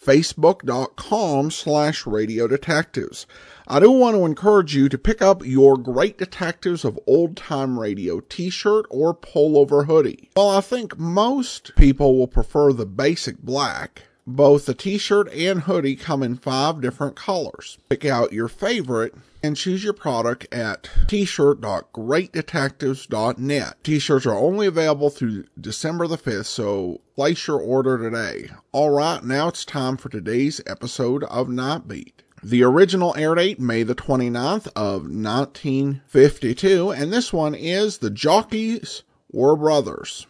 facebook.com/Radio Detectives. I do want to encourage you to pick up your Great Detectives of Old Time Radio t-shirt or pullover hoodie. While I think most people will prefer the basic black, both the t-shirt and hoodie come in 5 different colors. Pick out your favorite and choose your product at t-shirt.greatdetectives.net. T-shirts are only available through December the 5th, so place your order today. All right, now it's time for today's episode of Night Beat. The original air date, May the 29th of 1952, and this one is The Jockeys Were Brothers.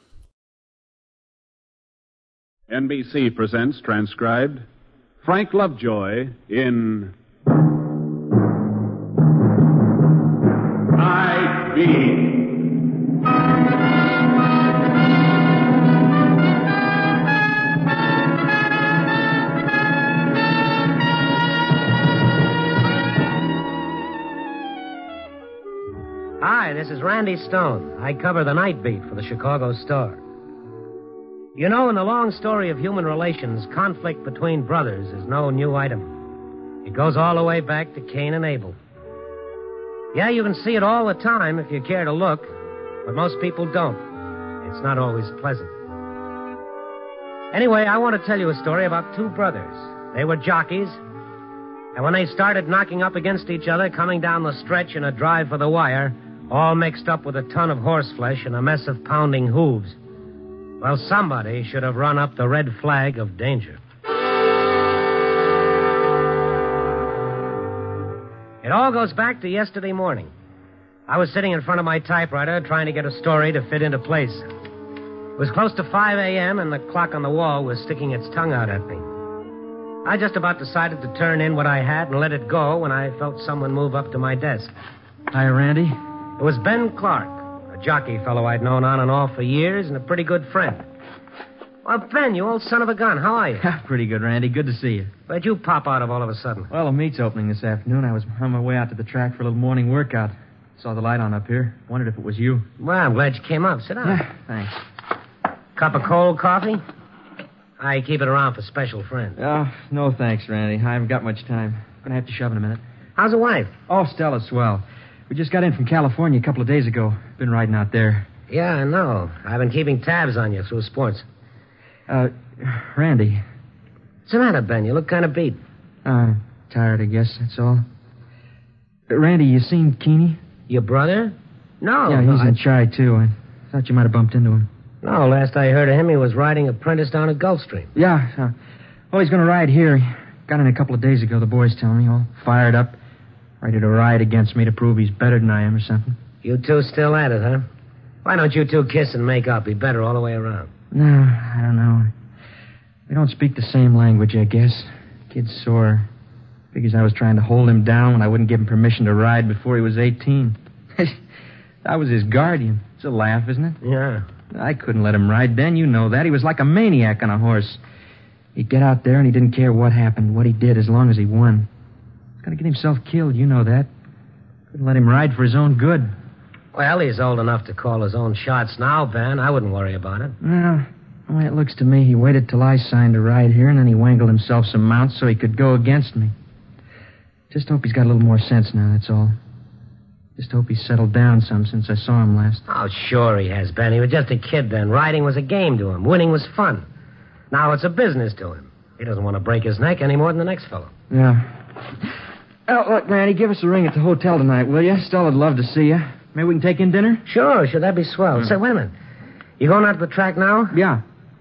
NBC presents, transcribed, Frank Lovejoy in Night Beat. This is Randy Stone. I cover the Night Beat for the Chicago Star. You know, in the long story of human relations, conflict between brothers is no new item. It goes all the way back to Cain and Abel. Yeah, you can see it all the time if you care to look, but most people don't. It's not always pleasant. Anyway, I want to tell you a story about 2 brothers. They were jockeys, and when they started knocking up against each other, coming down the stretch in a drive for the wire, all mixed up with a ton of horseflesh and a mess of pounding hooves. Well, somebody should have run up the red flag of danger. It all goes back to yesterday morning. I was sitting in front of my typewriter trying to get a story to fit into place. It was close to 5 a.m. and the clock on the wall was sticking its tongue out at me. I just about decided to turn in what I had and let it go when I felt someone move up to my desk. Hi, Randy. It was Ben Clark, a jockey fellow I'd known on and off for years and a pretty good friend. Well, Ben, you old son of a gun, how are you? Pretty good, Randy. Good to see you. Where'd you pop out of all of a sudden? Well, a meet's opening this afternoon. I was on my way out to the track for a little morning workout. Saw the light on up here. Wondered if it was you. Well, I'm glad you came up. Sit down. Yeah, thanks. Cup of cold coffee? I keep it around for special friends. Oh, no thanks, Randy. I haven't got much time. I'm going to have to shove in a minute. How's the wife? Oh, Stella's swell. We just got in from California a couple of days ago. Been riding out there. Yeah, I know. I've been keeping tabs on you through sports. Randy. What's the matter, Ben? You look kind of beat. Tired, I guess, that's all. Randy, you seen Keeney? Your brother? No. Yeah, he's in Chi, too. I thought you might have bumped into him. No, last I heard of him, he was riding apprentice down at Gulf Stream. Yeah. Well, he's going to ride here. He got in a couple of days ago, the boys tell me. All fired up. Ready to ride against me to prove he's better than I am or something. You two still at it, huh? Why don't you two kiss and make up? Be better all the way around. No, I don't know. We don't speak the same language, I guess. Kid's sore. Figures I was trying to hold him down when I wouldn't give him permission to ride before he was 18. I was his guardian. It's a laugh, isn't it? Yeah. I couldn't let him ride, Ben. You know that. He was like a maniac on a horse. He'd get out there and he didn't care what happened, what he did, as long as he won. Gonna get himself killed, you know that. Couldn't let him ride for his own good. Well, he's old enough to call his own shots now, Ben. I wouldn't worry about it. No, the way it looks to me, he waited till I signed a ride here, and then he wangled himself some mounts so he could go against me. Just hope he's got a little more sense now, that's all. Just hope he's settled down some since I saw him last. Oh, sure he has, Ben. He was just a kid then. Riding was a game to him. Winning was fun. Now it's a business to him. He doesn't want to break his neck any more than the next fellow. Yeah. Oh, look, Randy, give us a ring at the hotel tonight, will you? Stella'd love to see you. Maybe we can take in dinner? Sure, that'd be swell. Say, wait a minute. You going out to the track now? Yeah.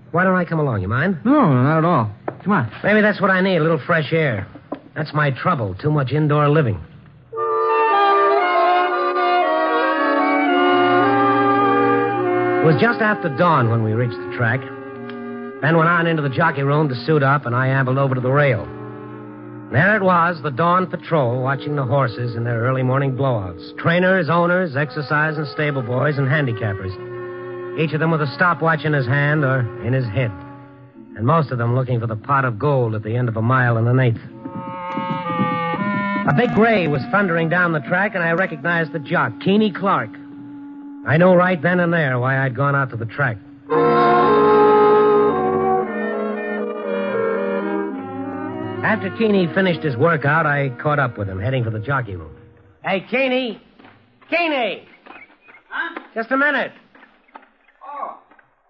Why don't I come along, you mind? No, not at all. Come on. Maybe that's what I need, a little fresh air. That's my trouble, too much indoor living. It was just after dawn when we reached the track. Ben went on into the jockey room to suit up, and I ambled over to the rail. There it was, the dawn patrol watching the horses in their early morning blowouts. Trainers, owners, exercise and stable boys, and handicappers. Each of them with a stopwatch in his hand or in his head. and most of them looking for the pot of gold at the end of a mile and an eighth. A big gray was thundering down the track, and I recognized the jock, Keeney Clark. I knew right then and there why I'd gone out to the track. After Keeney finished his workout, I caught up with him, heading for the jockey room. Hey, Keeney! Keeney! Huh? Just a minute. Oh,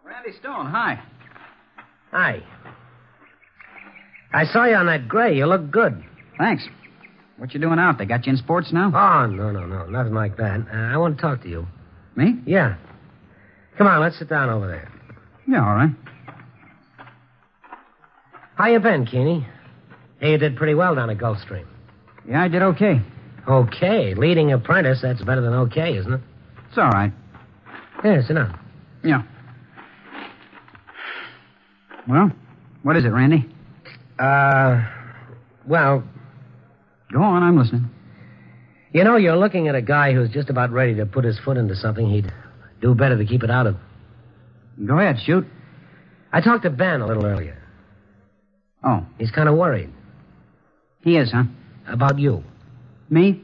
Randy Stone, hi. Hi. I saw you on that gray. You look good. Thanks. What you doing out? They got you in sports now? Oh, no. Nothing like that. I want to talk to you. Me? Yeah. Come on, let's sit down over there. Yeah, all right. How you been, Keeney? Hey, you did pretty well down at Gulf Stream. Yeah, I did okay. Okay? Leading apprentice, that's better than okay, isn't it? It's all right. Yeah, sit down. Yeah. Well, what is it, Randy? Well... Go on, I'm listening. You know, you're looking at a guy who's just about ready to put his foot into something he'd do better to keep it out of. Go ahead, shoot. I talked to Ben a little earlier. Oh. He's kind of worried. He is, huh? About you. Me?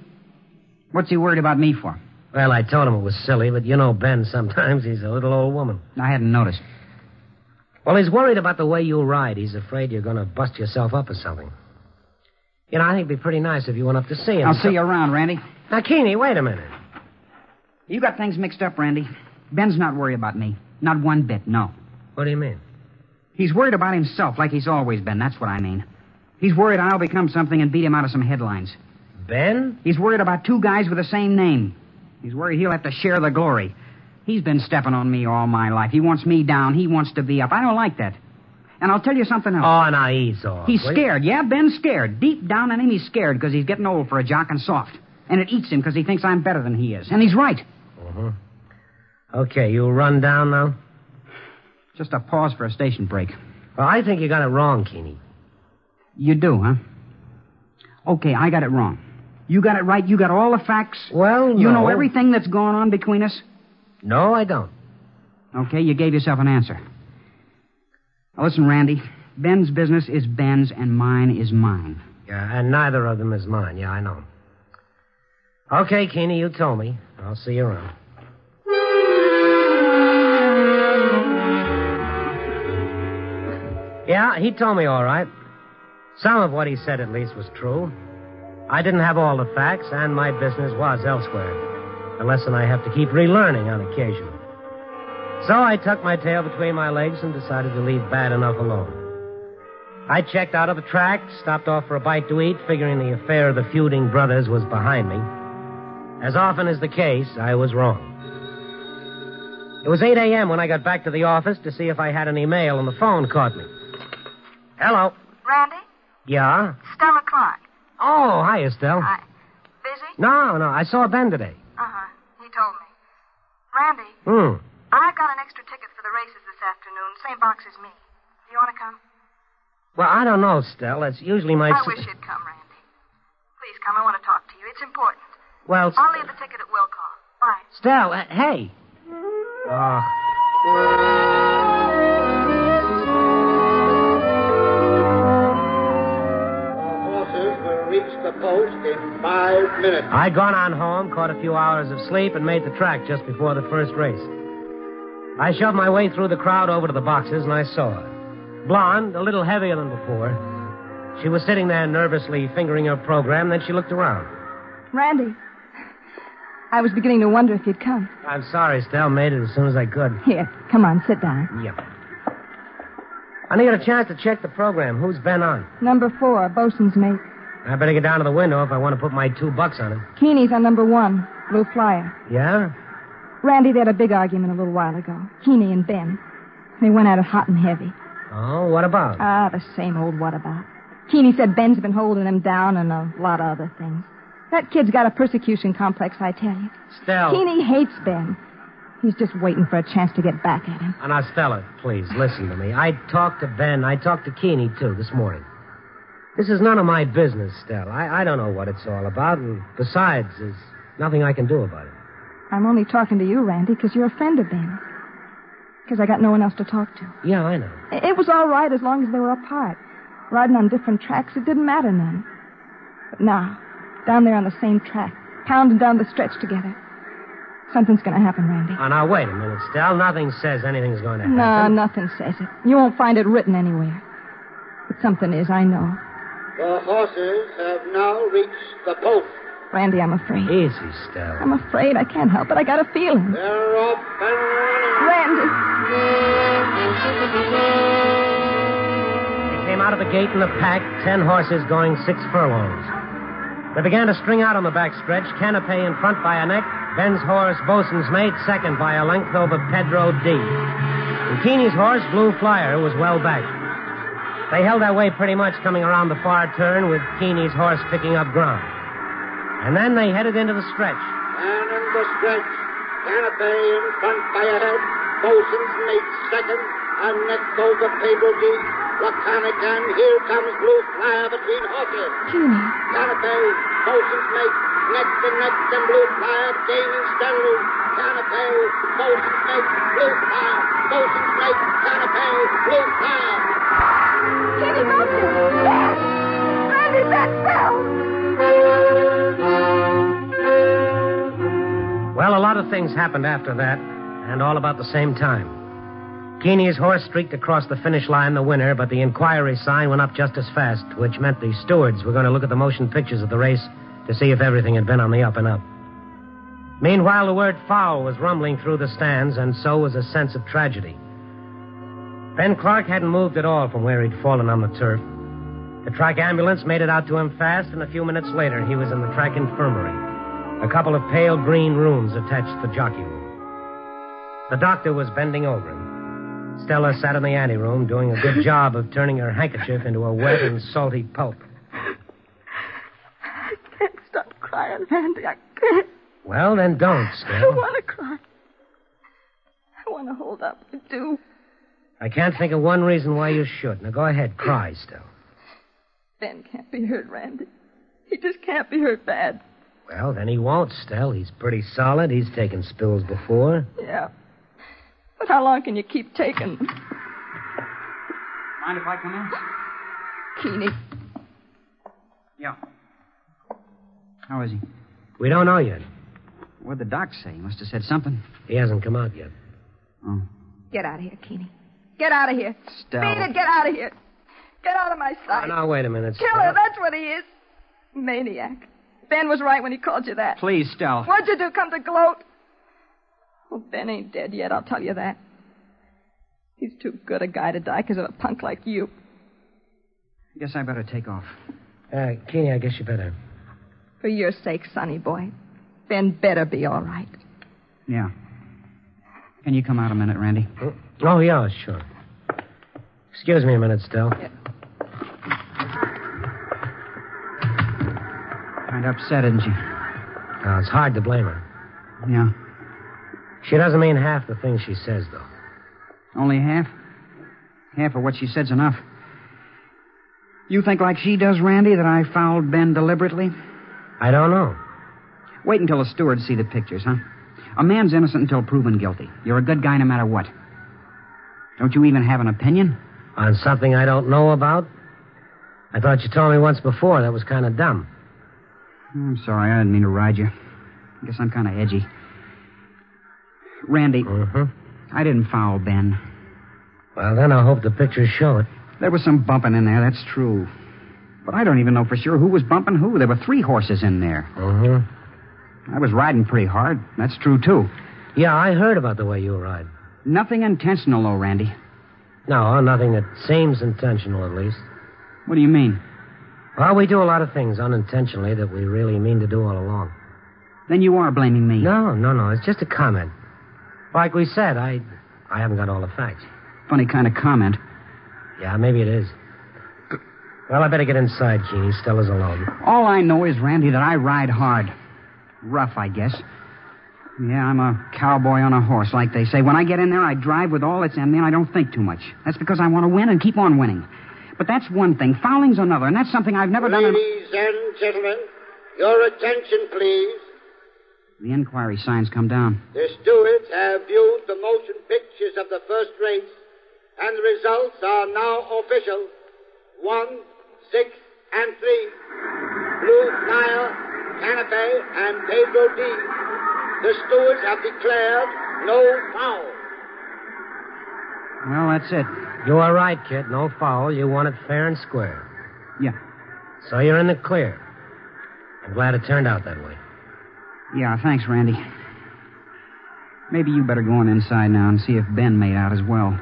What's he worried about me for? Well, I told him it was silly, but you know Ben, sometimes he's a little old woman. I hadn't noticed. Well, he's worried about the way you ride. He's afraid you're going to bust yourself up or something. You know, I think it'd be pretty nice if you went up to see him. I'll see you around, Randy. Now, Keeney, wait a minute. You got things mixed up, Randy. Ben's not worried about me. Not one bit, no. What do you mean? He's worried about himself like he's always been. That's what I mean. He's worried I'll become something and beat him out of some headlines. Ben? He's worried about two guys with the same name. He's worried he'll have to share the glory. He's been stepping on me all my life. He wants me down. He wants to be up. I don't like that. And I'll tell you something else. Oh, now he's off. He's scared. Yeah, Ben's scared. Deep down in him, he's scared because he's getting old for a jock and soft. And it eats him because he thinks I'm better than he is. And he's right. Uh-huh. Okay, you'll run down now? Just a pause for a station break. Well, I think you got it wrong, Keeney. You do, huh? Okay, I got it wrong. You got it right. You got all the facts. Well, no. You know everything that's going on between us? No, I don't. Okay, you gave yourself an answer. Now, listen, Randy, Ben's business is Ben's and mine is mine. Yeah, and neither of them is mine. Yeah, I know. Okay, Keeney, you told me. I'll see you around. Yeah, he told me all right. Some of what he said, at least, was true. I didn't have all the facts, and my business was elsewhere. A lesson I have to keep relearning on occasion. So I tucked my tail between my legs and decided to leave bad enough alone. I checked out of the track, stopped off for a bite to eat, figuring the affair of the feuding brothers was behind me. As often is the case, I was wrong. It was 8 a.m. when I got back to the office to see if I had any mail, and the phone caught me. Hello. Randy? Yeah? Stella Clark. Oh, hi, Estelle. Hi. Busy? No. I saw Ben today. Uh-huh. He told me. Randy. Hmm. I got an extra ticket for the races this afternoon. Same box as me. Do you want to come? Well, I don't know, Stell. That's usually my... I wish you'd come, Randy. Please come. I want to talk to you. It's important. Well... I'll leave the ticket at will call. Bye. Stell, hey. Horses will reach the post in 5 minutes. I'd gone on home, caught a few hours of sleep, and made the track just before the first race. I shoved my way through the crowd over to the boxes, and I saw her. Blonde, a little heavier than before. She was sitting there nervously fingering her program, then she looked around. Randy, I was beginning to wonder if you'd come. I'm sorry, Stell. Made it as soon as I could. Here, come on, sit down. Yep. I need a chance to check the program. Who's Ben on? Number 4, Bosun's mate. I better get down to the window if I want to put my $2 on him. Keeney's on number 1, Blue Flyer. Yeah? Randy, they had a big argument a little while ago. Keeney and Ben. They went at it hot and heavy. Oh, what about? The same old what about. Keeney said Ben's been holding him down and a lot of other things. That kid's got a persecution complex, I tell you. Stella. Keeney hates Ben. He's just waiting for a chance to get back at him. Now, Stella, please, listen to me. I talked to Ben. I talked to Keeney, too, this morning. This is none of my business, Stella. I don't know what it's all about, and besides, there's nothing I can do about it. I'm only talking to you, Randy, because you're a friend of Ben. Because I got no one else to talk to. Yeah, I know. It was all right as long as they were apart. Riding on different tracks, it didn't matter none. But now, down there on the same track, pounding down the stretch together. Something's going to happen, Randy. Oh, now, wait a minute, Stell. Nothing says anything's going to happen. No, nothing says it. You won't find it written anywhere. But something is, I know. The horses have now reached the post. Randy, I'm afraid. Easy, Stella. I'm afraid. I can't help it. I got a feeling. They're up and running. Randy. They came out of the gate in the pack, 10 horses going 6 furlongs. They began to string out on the back stretch, Canapé in front by a neck, Ben's horse, Bosun's Mate, second by a length over Pedro D. And Keeney's horse, Blue Flyer, was well back. They held their way pretty much coming around the far turn with Keeney's horse picking up ground. And then they headed into the stretch. And in the stretch, Canapé in front by a head, Bosun's Mate second, a neck over Pedro D. Laconic, and here comes Blue Flyer between horses. Keeney. Canapé, Bosun's Mate, neck to neck, and Blue Flyer gaining steadily. Canapé, Bosun's Mate, Blue Flyer, Bosun's Mate, Canapé, Blue Flyer. Keeney, Bosun, yes! Randy, that's well! Well, a lot of things happened after that, and all about the same time. Keeney's horse streaked across the finish line the winner, but the inquiry sign went up just as fast, which meant the stewards were going to look at the motion pictures of the race to see if everything had been on the up and up. Meanwhile, the word foul was rumbling through the stands, and so was a sense of tragedy. Ben Clark hadn't moved at all from where he'd fallen on the turf. The track ambulance made it out to him fast, and a few minutes later, he was in the track infirmary, a couple of pale green rooms attached to the jockey room. The doctor was bending over him. Stella sat in the anteroom doing a good job of turning her handkerchief into a wet and salty pulp. I can't stop crying, Randy. I can't. Well, then don't, Stella. I want to cry. I want to hold up. I do. I can't think of one reason why you should. Now, go ahead. Cry, Stella. Ben can't be hurt, Randy. He just can't be hurt bad. Well, then he won't, Stella. He's pretty solid. He's taken spills before. Yeah. But how long can you keep taking them? Mind if I come in? Keeney. Yeah. How is he? We don't know yet. What'd the doc say? He must have said something. He hasn't come out yet. Oh. Get out of here, Keeney. Get out of here. Stella. Beat it, get out of here. Get out of my sight. Now, wait a minute, Stella. Killer, that's what he is. Maniac. Ben was right when he called you that. Please, Stella. What'd you do, come to gloat? Well, Ben ain't dead yet, I'll tell you that. He's too good a guy to die because of a punk like you. I guess I better take off. Keeney, I guess you better. For your sake, sonny boy, Ben better be all right. Yeah. Can you come out a minute, Randy? Oh, yeah, sure. Excuse me a minute, Stell. Yeah. Kind of upset, isn't she? No, it's hard to blame her. Yeah. She doesn't mean half the things she says, though. Only half? Half of what she said's enough. You think like she does, Randy, that I fouled Ben deliberately? I don't know. Wait until the stewards see the pictures, huh? A man's innocent until proven guilty. You're a good guy no matter what. Don't you even have an opinion? On something I don't know about? I thought you told me once before. That was kind of dumb. I'm sorry. I didn't mean to ride you. I guess I'm kind of edgy. Randy, I didn't foul Ben. Well, then I hope the pictures show it. There was some bumping in there, that's true. But I don't even know for sure who was bumping who. There were 3 horses in there. I was riding pretty hard. That's true, too. Yeah, I heard about the way you ride. Nothing intentional, though, Randy. No, nothing that seems intentional, at least. What do you mean? Well, we do a lot of things unintentionally that we really mean to do all along. Then you are blaming me. No. It's just a comment. Like we said, I haven't got all the facts. Funny kind of comment. Yeah, maybe it is. Well, I better get inside, Keeney. Stella's alone. All I know is, Randy, that I ride hard. Rough, I guess. Yeah, I'm a cowboy on a horse, like they say. When I get in there, I drive with all its energy, and I don't think too much. That's because I want to win and keep on winning. But that's one thing. Fouling's another, and that's something I've never done. Ladies and gentlemen, your attention, please. The inquiry signs come down. The stewards have viewed the motion pictures of the first race, and the results are now official. 1, 6, and 3. Blue Nile, Canapé, and Pedro D. The stewards have declared no foul. Well, that's it. You are right, kid. No foul. You won it fair and square. Yeah. So you're in the clear. I'm glad it turned out that way. Yeah, thanks, Randy. Maybe you better go on inside now and see if Ben made out as well.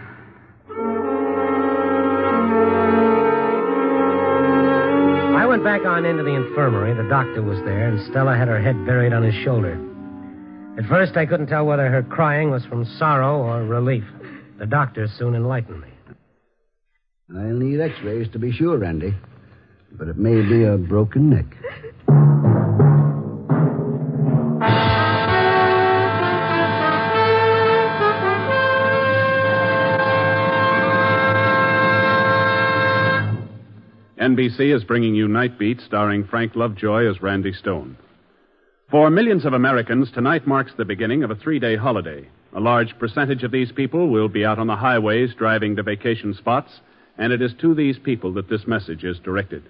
I went back on into the infirmary. The doctor was there, and Stella had her head buried on his shoulder. At first, I couldn't tell whether her crying was from sorrow or relief. The doctor soon enlightened me. I'll need x-rays to be sure, Randy. But it may be a broken neck. NBC is bringing you Night Beat, starring Frank Lovejoy as Randy Stone. For millions of Americans, tonight marks the beginning of a 3-day holiday. A large percentage of these people will be out on the highways driving to vacation spots, and it is to these people that this message is directed.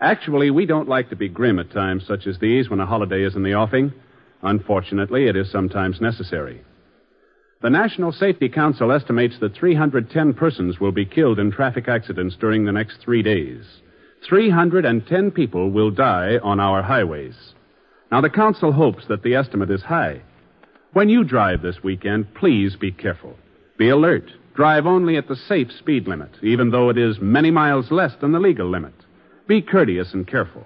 Actually, we don't like to be grim at times such as these when a holiday is in the offing. Unfortunately, it is sometimes necessary. The National Safety Council estimates that 310 persons will be killed in traffic accidents during the next 3 days. 310 people will die on our highways. Now, the council hopes that the estimate is high. When you drive this weekend, please be careful. Be alert. Drive only at the safe speed limit, even though it is many miles less than the legal limit. Be courteous and careful.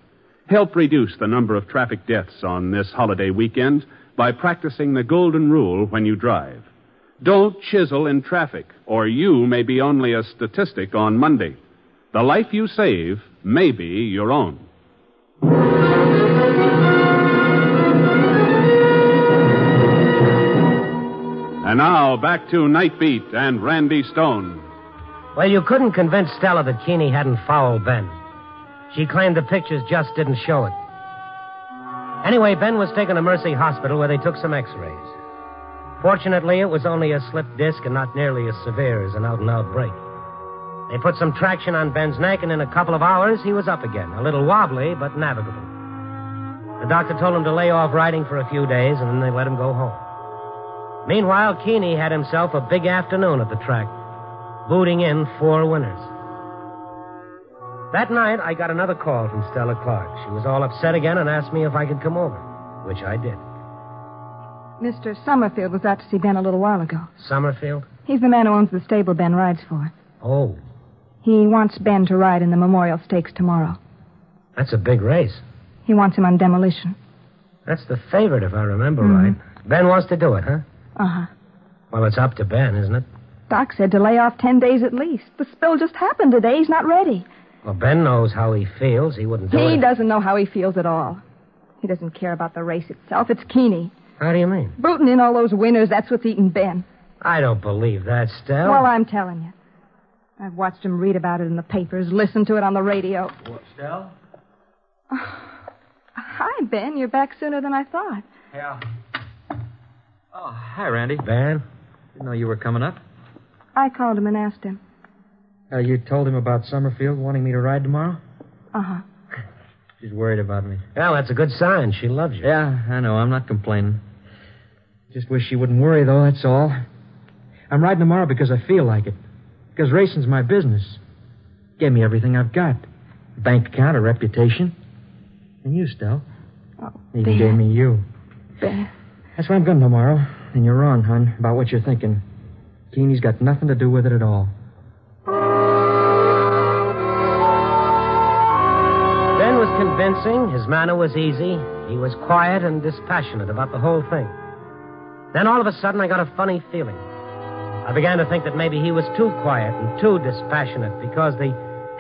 Help reduce the number of traffic deaths on this holiday weekend by practicing the golden rule when you drive. Don't chisel in traffic, or you may be only a statistic on Monday. The life you save may be your own. And now, back to Night Beat and Randy Stone. Well, you couldn't convince Stella that Keeney hadn't fouled Ben. She claimed the pictures just didn't show it. Anyway, Ben was taken to Mercy Hospital where they took some x-rays. Fortunately, it was only a slipped disc and not nearly as severe as an out-and-out break. They put some traction on Ben's neck, and in a couple of hours, he was up again. A little wobbly, but navigable. The doctor told him to lay off riding for a few days, and then they let him go home. Meanwhile, Keeney had himself a big afternoon at the track, booting in 4 winners. That night, I got another call from Stella Clark. She was all upset again and asked me if I could come over, which I did. Mr. Summerfield was out to see Ben a little while ago. Summerfield? He's the man who owns the stable Ben rides for. Oh. He wants Ben to ride in the Memorial Stakes tomorrow. That's a big race. He wants him on demolition. That's the favorite, if I remember right. Ben wants to do it, huh? Uh-huh. Well, it's up to Ben, isn't it? Doc said to lay off 10 days at least. The spill just happened today. He's not ready. Well, Ben knows how he feels. He wouldn't do it. He doesn't know how he feels at all. He doesn't care about the race itself. It's Keeney. How do you mean? Booting in all those winners, that's what's eating Ben. I don't believe that, Stella. Well, I'm telling you. I've watched him read about it in the papers, listened to it on the radio. What, Stella? Oh. Hi, Ben. You're back sooner than I thought. Yeah. Oh, hi, Randy. Ben? Didn't know you were coming up. I called him and asked him. You told him about Summerfield wanting me to ride tomorrow? Uh-huh. She's worried about me. Well, that's a good sign. She loves you. Yeah, I know. I'm not complaining. Just wish she wouldn't worry, though, that's all. I'm riding tomorrow because I feel like it. Because racing's my business. Gave me everything I've got. Bank account, a reputation. And you, Stella. Oh, even Ben. Gave me you. Ben. That's why I'm going tomorrow. And you're wrong, hon, about what you're thinking. Keeney's got nothing to do with it at all. Convincing, his manner was easy. He was quiet and dispassionate about the whole thing. Then all of a sudden I got a funny feeling. I began to think that maybe he was too quiet and too dispassionate because the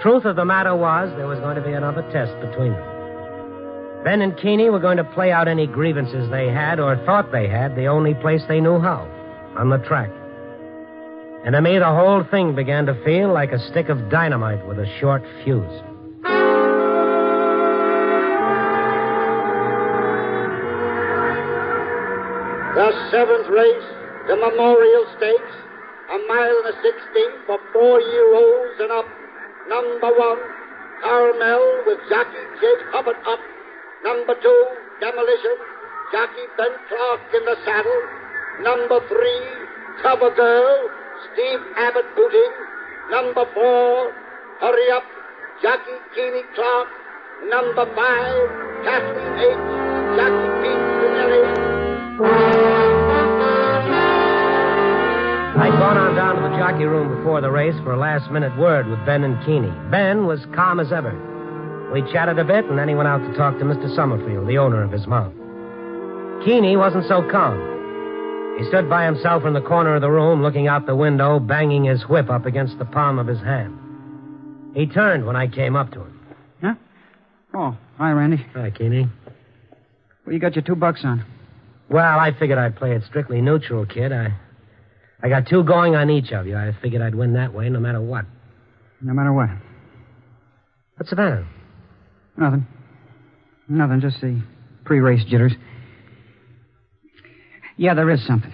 truth of the matter was there was going to be another test between them. Ben and Keeney were going to play out any grievances they had or thought they had the only place they knew how, on the track. And to me the whole thing began to feel like a stick of dynamite with a short fuse. The seventh race, the Memorial Stakes, 1 mile and a sixteenth for 4-year-olds and up. Number 1, Carmel with jockey Jake Hubbard up. Number 2, Demolition, jockey Ben Clark in the saddle. Number 3, Cover Girl, Steve Abbott booting. Number 4, Hurry Up, jockey Jeannie Clark. Number 5, Kathleen H, jockey Pete Canary. I'd gone on down to the jockey room before the race for a last-minute word with Ben and Keeney. Ben was calm as ever. We chatted a bit, and then he went out to talk to Mr. Summerfield, the owner of his mount. Keeney wasn't so calm. He stood by himself in the corner of the room, looking out the window, banging his whip up against the palm of his hand. He turned when I came up to him. Huh? Oh, hi, Randy. Hi, Keeney. Well, you got your $2 on. Well, I figured I'd play it strictly neutral, kid. I got 2 going on each of you. I figured I'd win that way no matter what. No matter what? What's the matter? Nothing. Nothing, just the pre-race jitters. Yeah, there is something.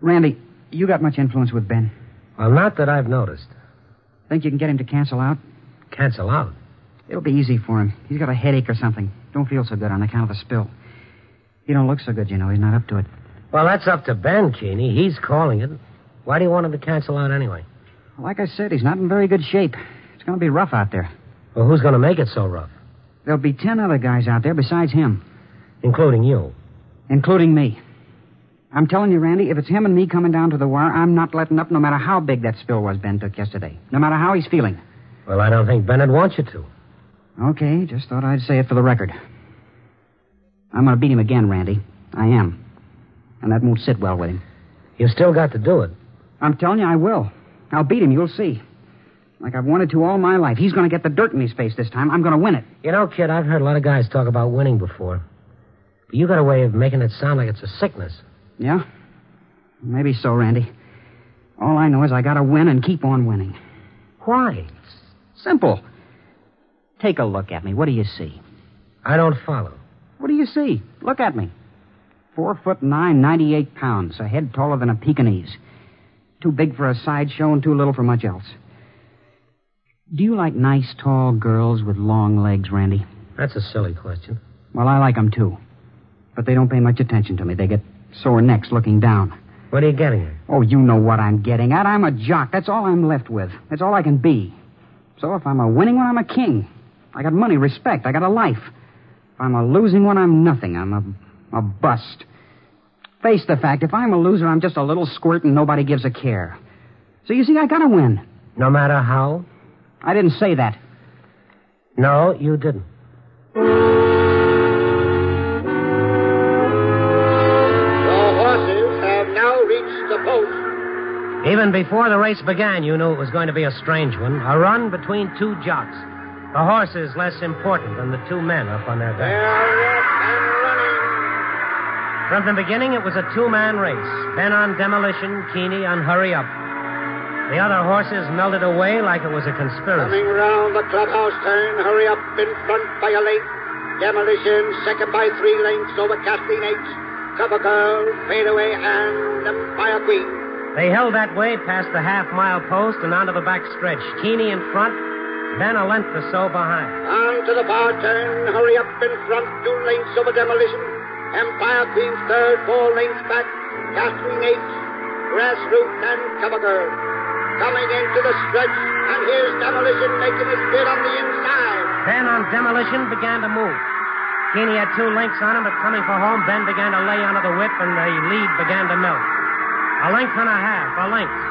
Randy, you got much influence with Ben? Well, not that I've noticed. Think you can get him to cancel out? Cancel out? It'll be easy for him. He's got a headache or something. Don't feel so good on account of the spill. He don't look so good, you know. He's not up to it. Well, that's up to Ben, Keeney. He's calling it. Why do you want him to cancel out anyway? Like I said, he's not in very good shape. It's going to be rough out there. Well, who's going to make it so rough? There'll be 10 other guys out there besides him. Including you? Including me. I'm telling you, Randy, if it's him and me coming down to the wire, I'm not letting up no matter how big that spill was Ben took yesterday. No matter how he's feeling. Well, I don't think Ben would want you to. Okay, just thought I'd say it for the record. I'm going to beat him again, Randy. I am. And that won't sit well with him. You still got to do it. I'm telling you, I will. I'll beat him, you'll see. Like I've wanted to all my life. He's going to get the dirt in his face this time. I'm going to win it. You know, kid, I've heard a lot of guys talk about winning before. But you got a way of making it sound like it's a sickness. Yeah? Maybe so, Randy. All I know is I got to win and keep on winning. Why? It's simple. Take a look at me. What do you see? I don't follow. What do you see? Look at me. 4'9", 98 pounds, a head taller than a Pekingese. Too big for a sideshow and too little for much else. Do you like nice, tall girls with long legs, Randy? That's a silly question. Well, I like them, too. But they don't pay much attention to me. They get sore necks looking down. What are you getting at? Oh, you know what I'm getting at. I'm a jock. That's all I'm left with. That's all I can be. So if I'm a winning one, I'm a king. I got money, respect. I got a life. If I'm a losing one, I'm nothing. I'm a bust. Face the fact, if I'm a loser, I'm just a little squirt and nobody gives a care. So you see, I gotta win. No matter how? I didn't say that. No, you didn't. The horses have now reached the post. Even before the race began, you knew it was going to be a strange one. A run between 2 jocks. The horses less important than the 2 men up on their back. From the beginning, it was a 2-man race. Ben on Demolition, Keeney on Hurry Up. The other horses melted away like it was a conspiracy. Coming round the clubhouse turn, Hurry Up in front by a length. Demolition, second by 3 lengths over Kathleen H. Cover Girl, Fade Away, and Empire Queen. They held that way past the half-mile post and onto the back stretch. Keeney in front, Ben a length or so behind. On to the far turn, Hurry Up in front, 2 lengths over Demolition. Empire Queen's third, 4 lengths back. Kathleen H, Grassroots, and Cover Girl. Coming into the stretch, and here's Demolition making his bid on the inside. Ben on Demolition began to move. Keeney had 2 lengths on him, but coming for home, Ben began to lay under the whip, and the lead began to melt. 1.5 lengths.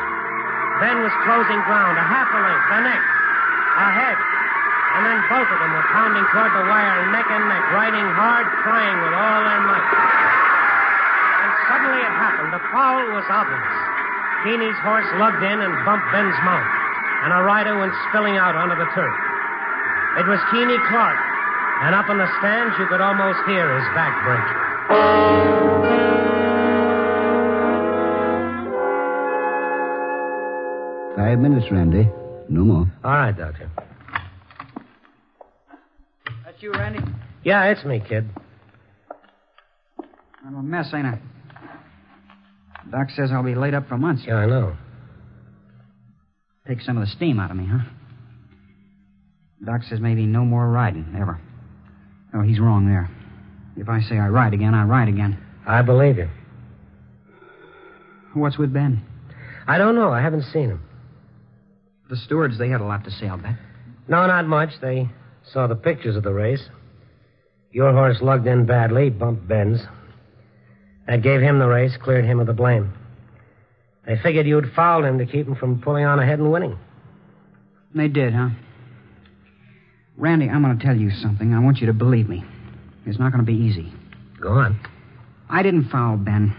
Ben was closing ground, 0.5 length, a neck, a head. And then both of them were pounding toward the wire, neck and neck, riding hard, trying with all their might. And suddenly it happened. The foul was obvious. Keeney's horse lugged in and bumped Ben's mount, and a rider went spilling out onto the turf. It was Keeney Clark, and up in the stands you could almost hear his back break. "5 minutes, Randy. No more." "All right, Doctor." "You, Randy?" "Yeah, it's me, kid." I'm a mess, ain't I? Doc says I'll be laid up for months. Yeah, I know. Take some of the steam out of me, huh? Doc says maybe no more riding, ever. No, he's wrong there. If I say I ride again, I ride again. I believe you. What's with Ben? I don't know. I haven't seen him. The stewards, they had a lot to say, I'll bet. No, not much. They saw the pictures of the race. Your horse lugged in badly, bumped Ben's. That gave him the race, cleared him of the blame. They figured you'd fouled him to keep him from pulling on ahead and winning. They did, huh? Randy, I'm going to tell you something. I want you to believe me. It's not going to be easy. Go on. I didn't foul Ben.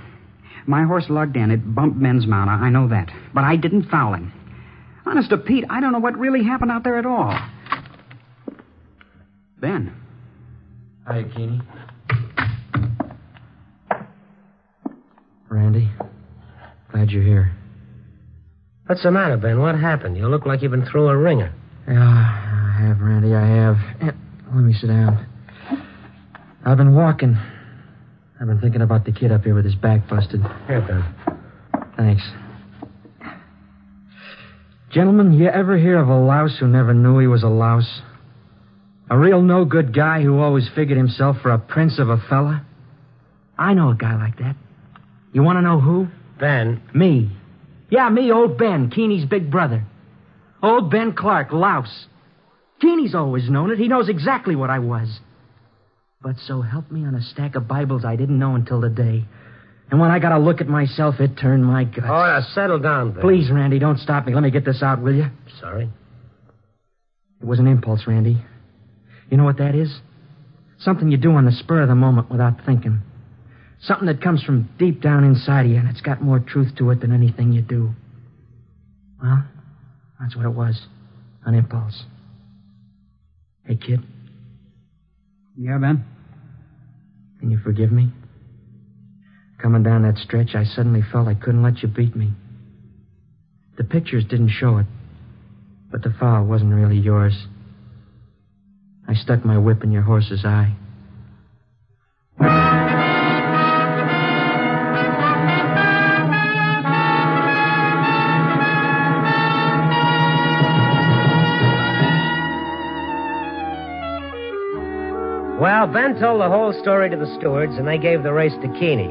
My horse lugged in. It bumped Ben's mount. I know that. But I didn't foul him. Honest to Pete, I don't know what really happened out there at all. Ben. Hi, Keeney. Randy, glad you're here. What's the matter, Ben? What happened? You look like you've been through a ringer. Yeah, I have, Randy, I have. Let me sit down. I've been walking. I've been thinking about the kid up here with his back busted. Here, Ben. Thanks. Gentlemen, you ever hear of a louse who never knew he was a louse? A real no-good guy who always figured himself for a prince of a fella? I know a guy like that. You want to know who? Ben. Me. Yeah, me, old Ben, Keeney's big brother. Old Ben Clark, louse. Keeney's always known it. He knows exactly what I was. But so help me on a stack of Bibles I didn't know until today. And when I got a look at myself, it turned my guts. Oh, yeah, settle down, Ben. Please, Randy, don't stop me. Let me get this out, will you? Sorry. It was an impulse, Randy. You know what that is? Something you do on the spur of the moment without thinking. Something that comes from deep down inside of you, and it's got more truth to it than anything you do. Well, that's what it was. An impulse. Hey, kid. Yeah, Ben? Can you forgive me? Coming down that stretch, I suddenly felt I couldn't let you beat me. The pictures didn't show it, but the foul wasn't really yours. I stuck my whip in your horse's eye. Well, Ben told the whole story to the stewards, and they gave the race to Keeney.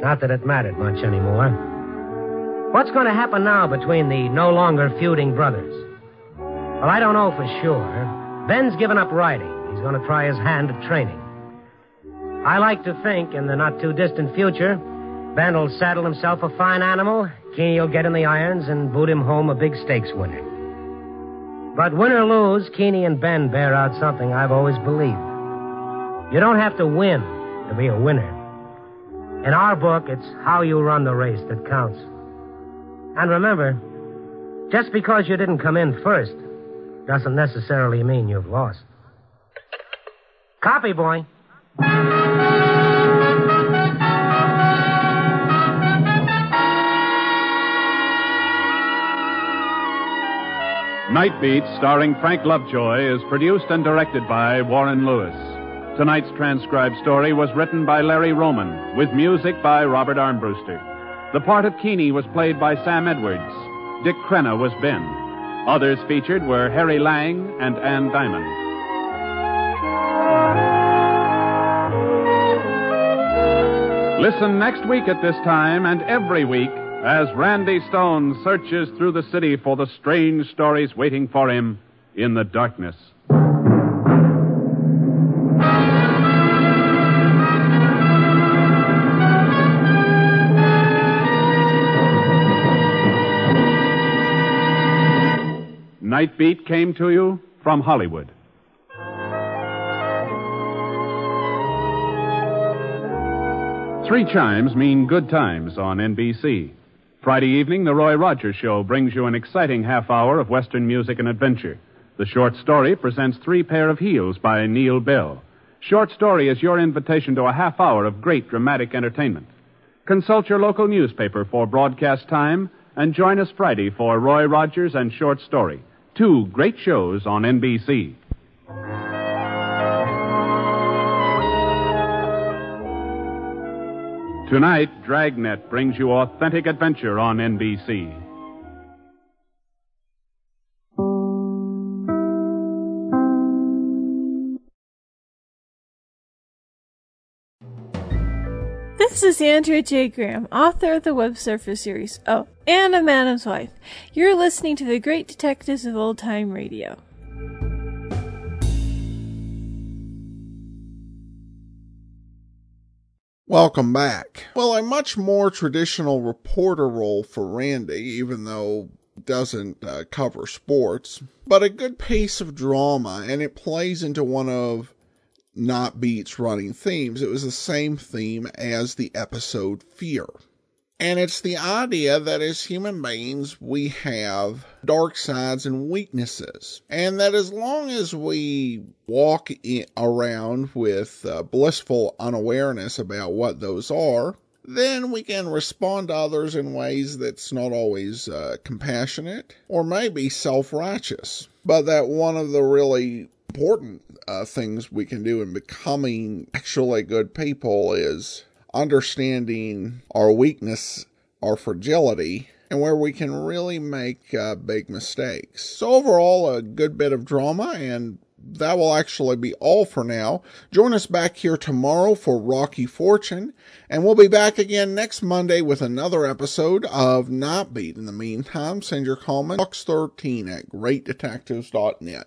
Not that it mattered much anymore. What's going to happen now between the no longer feuding brothers? Well, I don't know for sure. Ben's given up riding. He's going to try his hand at training. I like to think in the not-too-distant future, Ben will saddle himself a fine animal, Keeney will get in the irons, and boot him home a big stakes winner. But win or lose, Keeney and Ben bear out something I've always believed. You don't have to win to be a winner. In our book, it's how you run the race that counts. And remember, just because you didn't come in first doesn't necessarily mean you've lost. Copy, boy. Night Beat, starring Frank Lovejoy, is produced and directed by Warren Lewis. Tonight's transcribed story was written by Larry Roman, with music by Robert Armbruster. The part of Keeney was played by Sam Edwards. Dick Crenna was Ben. Others featured were Harry Lang and Ann Diamond. Listen next week at this time and every week as Randy Stone searches through the city for the strange stories waiting for him in the darkness. Night Beat came to you from Hollywood. Three chimes mean good times on NBC. Friday evening, The Roy Rogers Show brings you an exciting half hour of Western music and adventure. The short story presents Three Pair of Heels by Neil Bell. Short story is your invitation to a half hour of great dramatic entertainment. Consult your local newspaper for broadcast time and join us Friday for Roy Rogers and Short Story. Two great shows on NBC. Tonight, Dragnet brings you Authentic Adventure on NBC. This is Andrea J. Graham, author of the web surfer series, Oh, and a Madam's Wife. You're listening to the Great Detectives of Old Time Radio. Welcome back. Well, a much more traditional reporter role for Randy, even though it doesn't cover sports, but a good piece of drama, and it plays into one of Night Beat's running themes. It was the same theme as the episode Fear. And it's the idea that as human beings, we have dark sides and weaknesses. And that as long as we walk around with blissful unawareness about what those are, then we can respond to others in ways that's not always compassionate or maybe self-righteous. But that one of the really important things we can do in becoming actually good people is understanding our weakness, our fragility, and where we can really make big mistakes. So overall, a good bit of drama, and that will actually be all for now. Join us back here tomorrow for Rocky Fortune, and we'll be back again next Monday with another episode of Night Beat. In the meantime, send your comments box13@greatdetectives.net.